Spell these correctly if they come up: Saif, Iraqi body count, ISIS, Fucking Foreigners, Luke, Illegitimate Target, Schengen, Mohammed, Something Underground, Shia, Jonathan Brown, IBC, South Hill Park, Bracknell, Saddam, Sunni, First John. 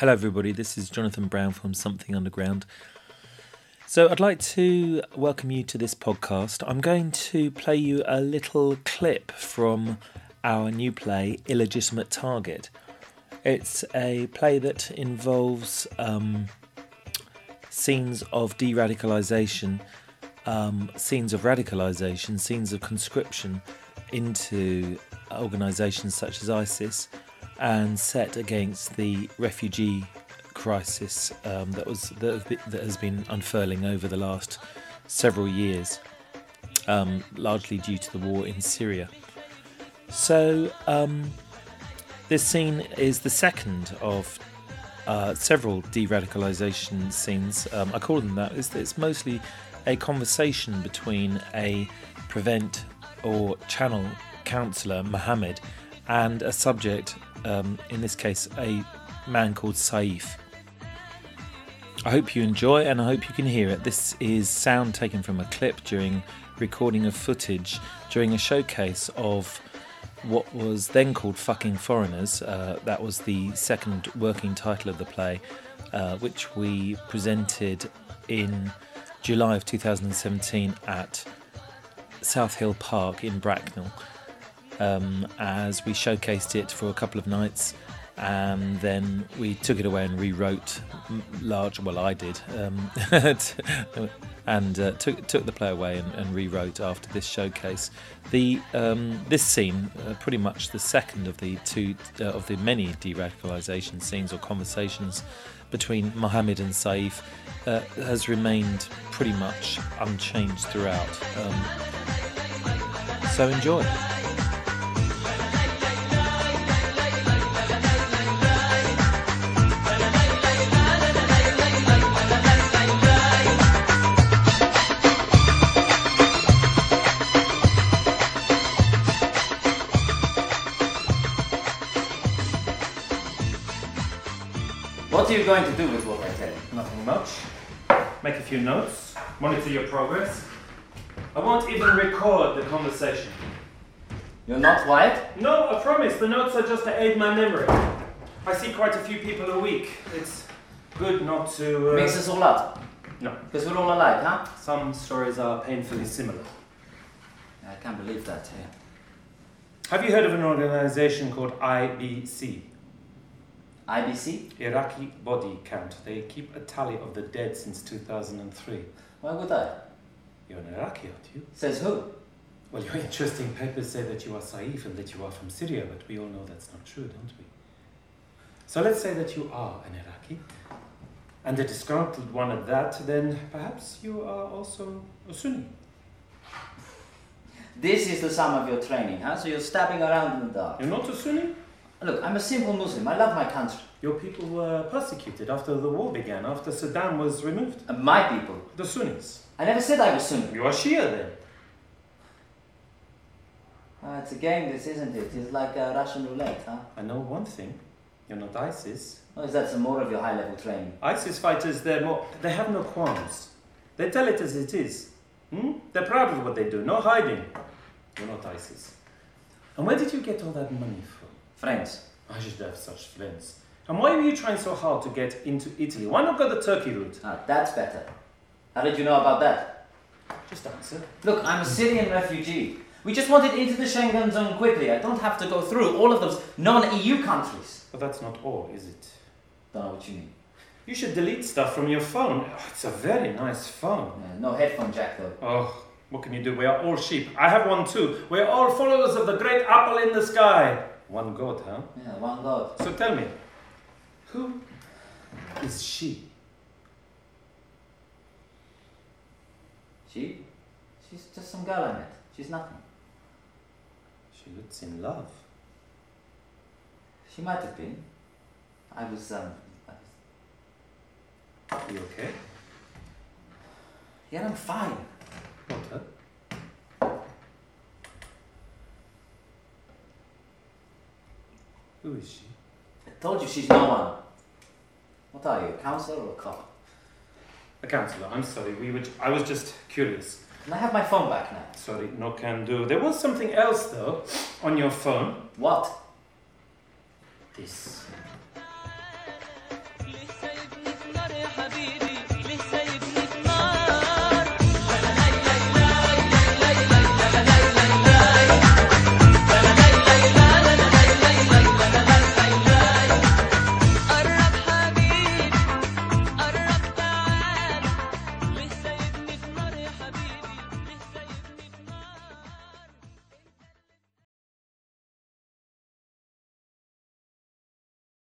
Hello everybody, this is Jonathan Brown from Something Underground. So I'd like to welcome you to this podcast. I'm going to play you a little clip from our new play, Illegitimate Target. It's a play that involves scenes of de-radicalisation, scenes of radicalisation, scenes of conscription into organisations such as ISIS, and set against the refugee crisis that has been unfurling over the last several years, largely due to the war in Syria. So this scene is the second of several de-radicalisation scenes. I call them that. It's mostly a conversation between a Prevent or Channel counsellor, Mohammed, and a subject, in this case a man called Saif. I hope you enjoy and I hope you can hear it. This is sound taken from a clip during recording of footage during a showcase of what was then called Fucking Foreigners. That was the second working title of the play, which we presented in July of 2017 at South Hill Park in Bracknell. As we showcased it for a couple of nights, and then we took it away and rewrote I did, and took the play away and rewrote after this showcase. This scene, pretty much the second of the two of the many de-radicalisation scenes or conversations between Mohammed and Saif, has remained pretty much unchanged throughout. So enjoy. What are you going to do with what I tell you? Nothing much. Make a few notes. Monitor your progress. I won't even record the conversation. You're not white? No, I promise. The notes are just to aid my memory. I see quite a few people a week. It's good not to... Mix us all up? No. Because we're all alike, huh? Some stories are painfully similar. I can't believe that here. Have you heard of an organisation called IBC? IBC? Iraqi body count. They keep a tally of the dead since 2003. Why would I? You're an Iraqi, aren't you? Says who? Well, your interesting papers say that you are Saif and that you are from Syria, but we all know that's not true, don't we? So let's say that you are an Iraqi, and a disgruntled one at that, then perhaps you are also a Sunni. This is the sum of your training, huh? So you're stabbing around in the dark. You're not a Sunni? Look, I'm a simple Muslim. I love my country. Your people were persecuted after the war began, after Saddam was removed. And my people? The Sunnis. I never said I was Sunni. You are Shia then. It's a game, this, isn't it? It's like a Russian roulette, huh? I know one thing. You're not ISIS. Oh, is that some more of your high-level training? ISIS fighters, they have no qualms. They tell it as it is. They're proud of what they do. No hiding. You're not ISIS. And where did you get all that money from? Friends. I should have such friends. And why were you trying so hard to get into Italy? Why not go the Turkey route? Ah, that's better. How did you know about that? Just answer. Look, I'm a Syrian refugee. We just wanted into the Schengen zone quickly. I don't have to go through all of those non-EU countries. But that's not all, is it? Don't know what you mean. You should delete stuff from your phone. Oh, it's a very nice phone. Yeah, no headphone jack, though. Oh, what can you do? We are all sheep. I have one, too. We are all followers of the great apple in the sky. One God, huh? Yeah, one God. So tell me, who is she? She? She's just some girl I met. She's nothing. She looks in love. She might have been. Are you okay? Yeah, I'm fine. What, huh? Who is she? I told you she's no one. What are you, a counsellor or a cop? A counsellor, I'm sorry. I was just curious. Can I have my phone back now? Sorry, no can do. There was something else, though, on your phone. What? This.